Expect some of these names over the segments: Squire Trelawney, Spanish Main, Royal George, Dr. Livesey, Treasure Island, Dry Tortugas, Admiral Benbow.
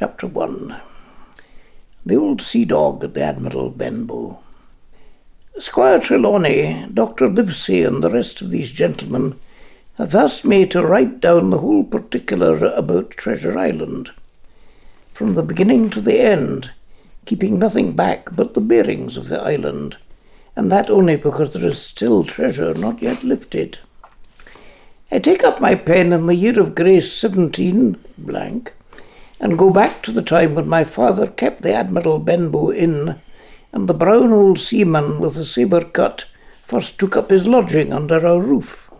Chapter 1. The Old Sea Dog at the Admiral Benbow. Squire Trelawney, Dr. Livesey, and the rest of these gentlemen have asked me to write down the whole particular about Treasure Island, from the beginning to the end, keeping nothing back but the bearings of the island, and that only because there is still treasure not yet lifted. I take up my pen in the year of grace 17 blank, and go back to the time when my father kept the Admiral Benbow Inn, and the brown old seaman with a sabre cut first took up his lodging under our roof.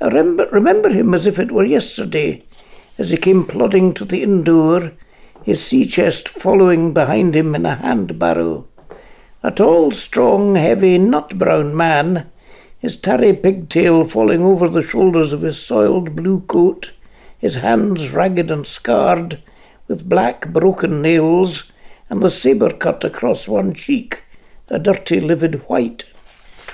I remember him as if it were yesterday, as he came plodding to the inn door, his sea-chest following behind him in a hand-barrow. A tall, strong, heavy, nut-brown man, his tarry pigtail falling over the shoulders of his soiled blue coat, his hands ragged and scarred, with black broken nails, and the sabre cut across one cheek, a dirty livid white.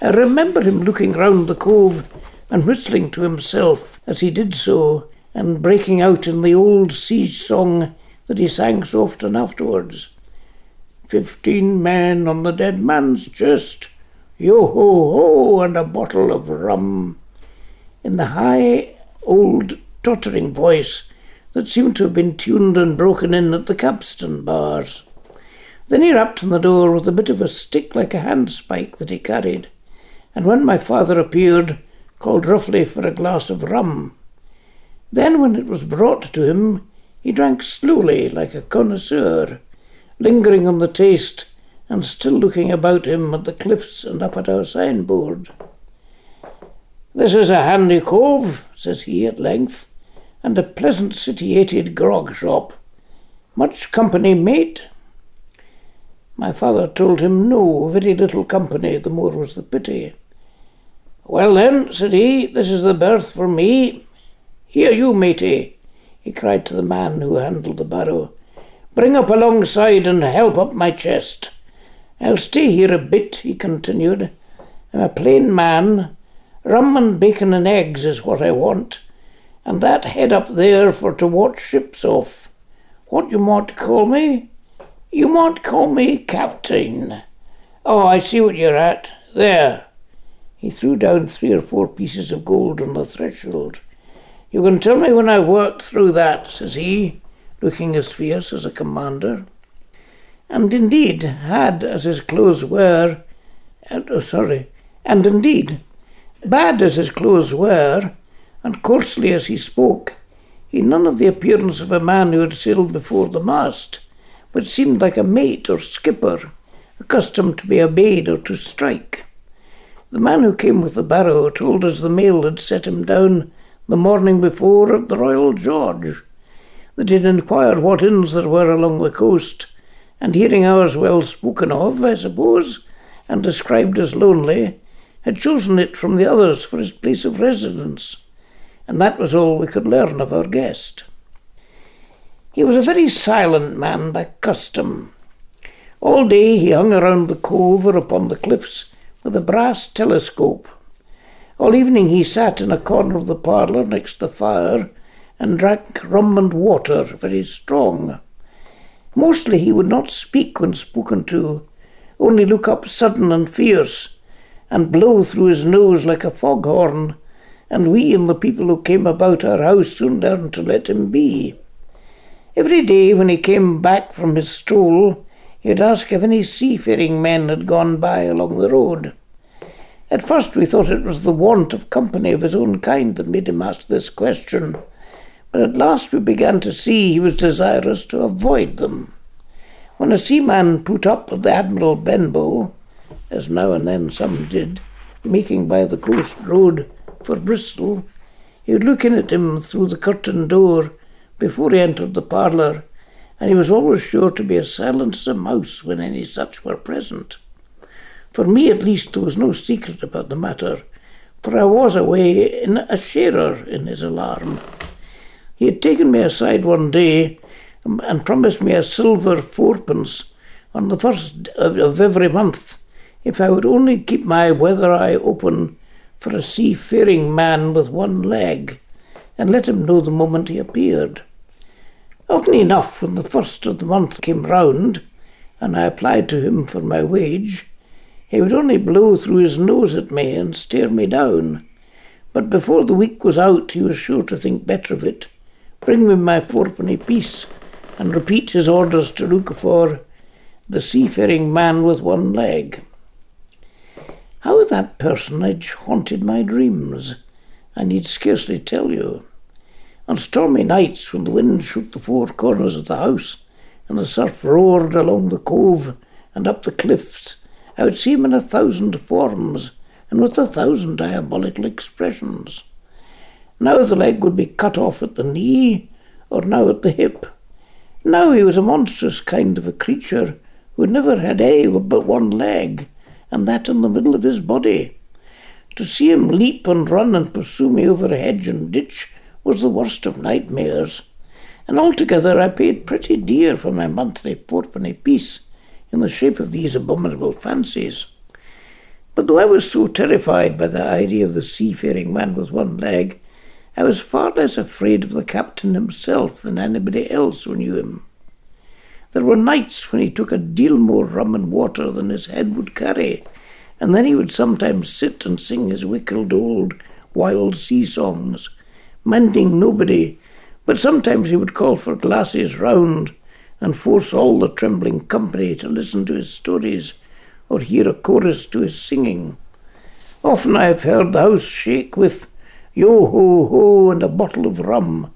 I remember him looking round the cove and whistling to himself as he did so, and breaking out in the old sea song that he sang so often afterwards. 15 men on the dead man's chest, yo-ho-ho, and a bottle of rum, in the high, old, tottering voice that seemed to have been tuned and broken in at the capstan bars. Then he rapped on the door with a bit of a stick like a handspike that he carried, and when my father appeared, called roughly for a glass of rum. Then when it was brought to him, he drank slowly like a connoisseur, lingering on the taste and still looking about him at the cliffs and up at our signboard. "This is a handy cove," says he at length, "and a pleasant sitiated grog shop. Much company, mate?" My father told him no, very little company, the more was the pity. "Well then," said he, "this is the berth for me. Here you, matey," he cried to the man who handled the barrow, "bring up alongside and help up my chest. I'll stay here a bit," he continued. "I'm a plain man. Rum and bacon and eggs is what I want, and that head up there for to watch ships off. What you might call me? You might call me Captain. Oh, I see what you're at. There." He threw down 3 or 4 pieces of gold on the threshold. "You can tell me when I've worked through that," says he, looking as fierce as a commander. And indeed, bad as his clothes were, and coarsely as he spoke, he had none of the appearance of a man who had sailed before the mast, but seemed like a mate or skipper, accustomed to be obeyed or to strike. The man who came with the barrow told us the mail had set him down the morning before at the Royal George, that he'd inquired what inns there were along the coast, and hearing ours well spoken of, I suppose, and described as lonely, had chosen it from the others for his place of residence, and that was all we could learn of our guest. He was a very silent man by custom. All day he hung around the cove or upon the cliffs with a brass telescope. All evening he sat in a corner of the parlour next the fire and drank rum and water very strong. Mostly he would not speak when spoken to, only look up sudden and fierce, and blow through his nose like a foghorn, and we and the people who came about our house soon learned to let him be. Every day when he came back from his stroll, he would ask if any seafaring men had gone by along the road. At first we thought it was the want of company of his own kind that made him ask this question, but at last we began to see he was desirous to avoid them. When a seaman put up at the Admiral Benbow, as now and then some did, making by the coast road for Bristol, he would look in at him through the curtain door before he entered the parlour, and he was always sure to be as silent as a mouse when any such were present. For me, at least, there was no secret about the matter, for I was a sharer in his alarm. He had taken me aside one day and promised me a silver 4pence on the first of every month, if I would only keep my weather eye open for a seafaring man with one leg, and let him know the moment he appeared. Often enough, when the first of the month came round, and I applied to him for my wage, he would only blow through his nose at me and stare me down. But before the week was out, he was sure to think better of it, bring me my fourpenny piece, and repeat his orders to look for the seafaring man with one leg. How that personage haunted my dreams, I need scarcely tell you. On stormy nights, when the wind shook the four corners of the house, and the surf roared along the cove and up the cliffs, I would see him in 1,000 forms, and with 1,000 diabolical expressions. Now the leg would be cut off at the knee, or now at the hip. Now he was a monstrous kind of a creature who had never had but one leg, and that in the middle of his body. To see him leap and run and pursue me over a hedge and ditch was the worst of nightmares, and altogether I paid pretty dear for my monthly fourpenny piece in the shape of these abominable fancies. But though I was so terrified by the idea of the seafaring man with one leg, I was far less afraid of the captain himself than anybody else who knew him. There were nights when he took a deal more rum and water than his head would carry, and then he would sometimes sit and sing his wicked old wild sea songs, minding nobody, but sometimes he would call for glasses round and force all the trembling company to listen to his stories or hear a chorus to his singing. Often I have heard the house shake with yo ho ho and a bottle of rum,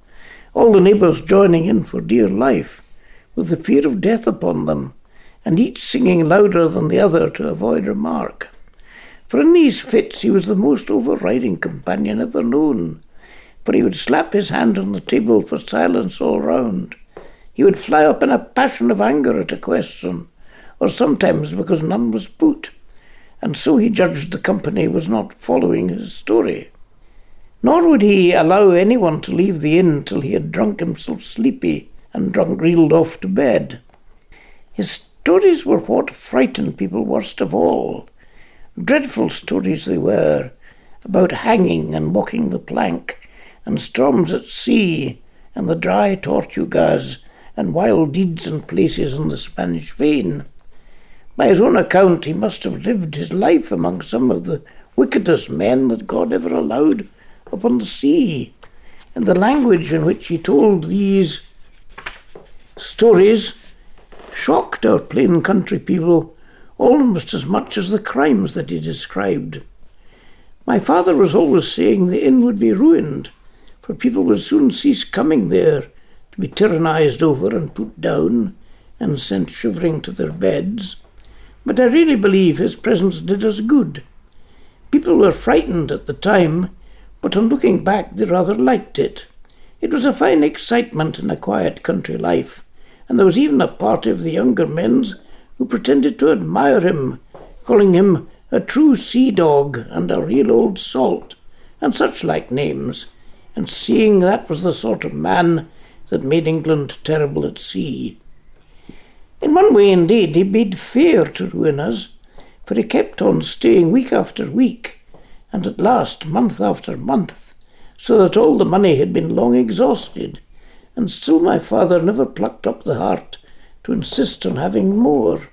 all the neighbours joining in for dear life, with the fear of death upon them, and each singing louder than the other to avoid remark. For in these fits he was the most overriding companion ever known, for he would slap his hand on the table for silence all round. He would fly up in a passion of anger at a question, or sometimes because none was put, and so he judged the company was not following his story. Nor would he allow anyone to leave the inn till he had drunk himself sleepy and drunk reeled off to bed. His stories were what frightened people worst of all. Dreadful stories they were, about hanging and walking the plank, and storms at sea, and the Dry Tortugas, and wild deeds and places in the Spanish Main. By his own account, he must have lived his life among some of the wickedest men that God ever allowed upon the sea, and the language in which he told these stories shocked our plain country people almost as much as the crimes that he described. My father was always saying the inn would be ruined, for people would soon cease coming there to be tyrannized over and put down and sent shivering to their beds, but I really believe his presence did us good. People were frightened at the time, but on looking back, they rather liked it. It was a fine excitement in a quiet country life, and there was even a party of the younger men's who pretended to admire him, calling him a true sea dog and a real old salt, and such like names, and seeing that was the sort of man that made England terrible at sea. In one way, indeed, he bade fair to ruin us, for he kept on staying week after week, and at last month after month, so that all the money had been long exhausted, and still my father never plucked up the heart to insist on having more.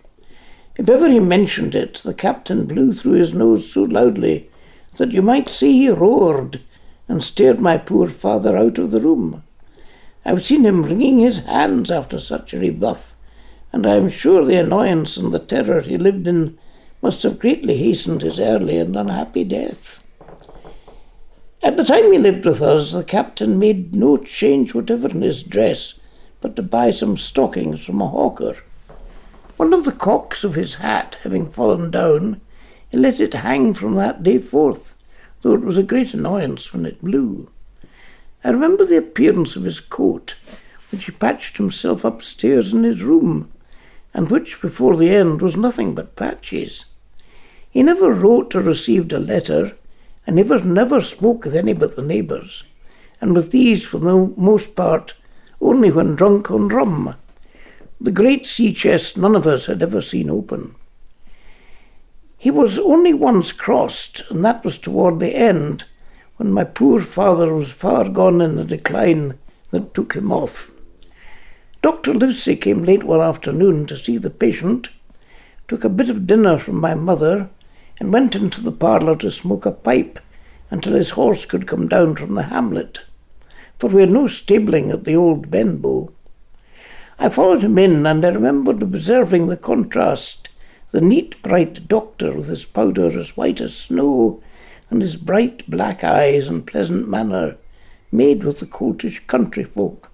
If ever he mentioned it, the captain blew through his nose so loudly that you might say he roared, and stared my poor father out of the room. I have seen him wringing his hands after such a rebuff, and I am sure the annoyance and the terror he lived in must have greatly hastened his early and unhappy death. At the time he lived with us, the captain made no change whatever in his dress, but to buy some stockings from a hawker. One of the cocks of his hat having fallen down, he let it hang from that day forth, though it was a great annoyance when it blew. I remember the appearance of his coat, which he patched himself upstairs in his room, and which before the end was nothing but patches. He never wrote or received a letter, and never spoke with any but the neighbours, and with these, for the most part, only when drunk on rum. The great sea chest none of us had ever seen open. He was only once crossed, and that was toward the end, when my poor father was far gone in a decline that took him off. Dr. Livesey came late one afternoon to see the patient, took a bit of dinner from my mother, and went into the parlour to smoke a pipe until his horse could come down from the hamlet, for we had no stabling at the old Benbow. I followed him in, and I remembered observing the contrast, the neat, bright doctor with his powder as white as snow, and his bright black eyes and pleasant manner, made with the coltish country folk,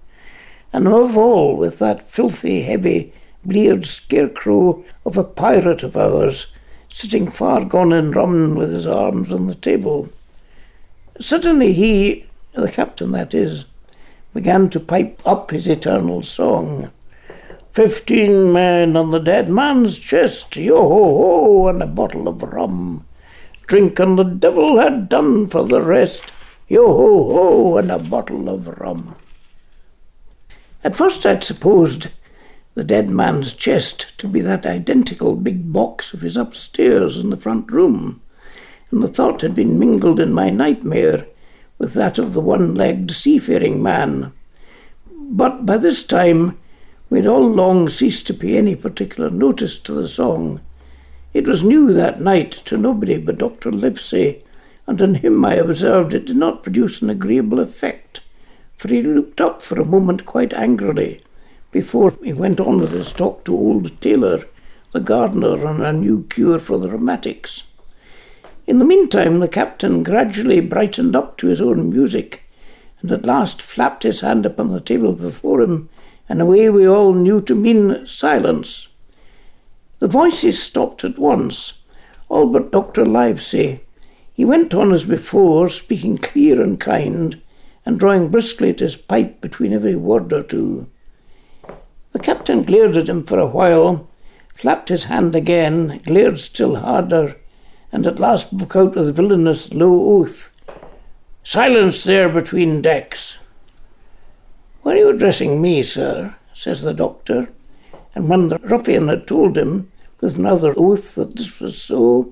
and above all with that filthy, heavy, bleared scarecrow of a pirate of ours, sitting far gone in rum with his arms on the table. Suddenly he, the captain that is, began to pipe up his eternal song. 15 men on the dead man's chest, yo-ho-ho, and a bottle of rum. Drink and the devil had done for the rest, yo-ho-ho, and a bottle of rum. At first I'd supposed the dead man's chest to be that identical big box of his upstairs in the front room, and the thought had been mingled in my nightmare with that of the one-legged seafaring man. But by this time we had all long ceased to pay any particular notice to the song. It was new that night to nobody but Dr. Livesey, and on him I observed it did not produce an agreeable effect, for he looked up for a moment quite angrily, before he went on with his talk to old Taylor, the gardener, on a new cure for the rheumatics. In the meantime, the captain gradually brightened up to his own music, and at last flapped his hand upon the table before him, and a way we all knew to mean silence. The voices stopped at once, all but Dr. Livesey. He went on as before, speaking clear and kind, and drawing briskly at his pipe between every word or two. The captain glared at him for a while, clapped his hand again, glared still harder, and at last broke out with a villainous low oath. "Silence there between decks." "Were you addressing me, sir?" says the doctor, and when the ruffian had told him, with another oath, that this was so,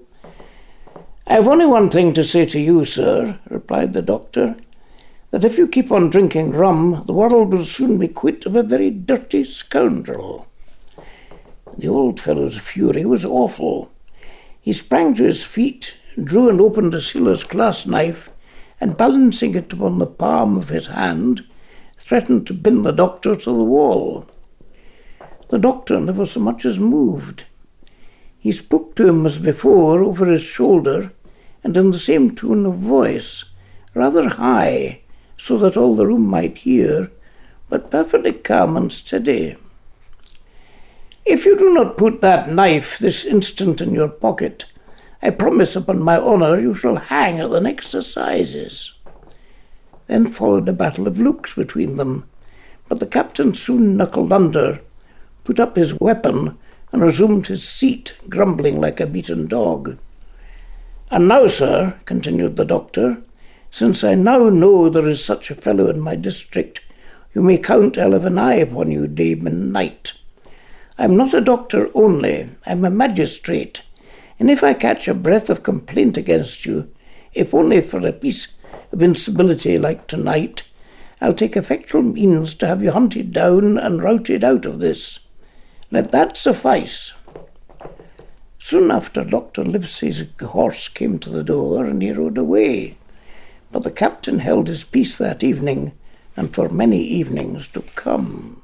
"I've only one thing to say to you, sir," replied the doctor, "that if you keep on drinking rum, the world will soon be quit of a very dirty scoundrel." The old fellow's fury was awful. He sprang to his feet, drew and opened a sealer's clasp knife, and balancing it upon the palm of his hand, threatened to pin the doctor to the wall. The doctor never so much as moved. He spoke to him as before over his shoulder, and in the same tone of voice, rather high, so that all the room might hear, but perfectly calm and steady. "If you do not put that knife this instant in your pocket, I promise upon my honour you shall hang at the next assizes." Then followed a battle of looks between them, but the captain soon knuckled under, put up his weapon, and resumed his seat, grumbling like a beaten dog. "And now, sir," continued the doctor, "since I now know there is such a fellow in my district, you may count I'll have an eye upon you day and night. I'm not a doctor only, I'm a magistrate, and if I catch a breath of complaint against you, if only for a piece of incivility like tonight, I'll take effectual means to have you hunted down and routed out of this. Let that suffice." Soon after, Dr. Livesey's horse came to the door, and he rode away. But the captain held his peace that evening, and for many evenings to come.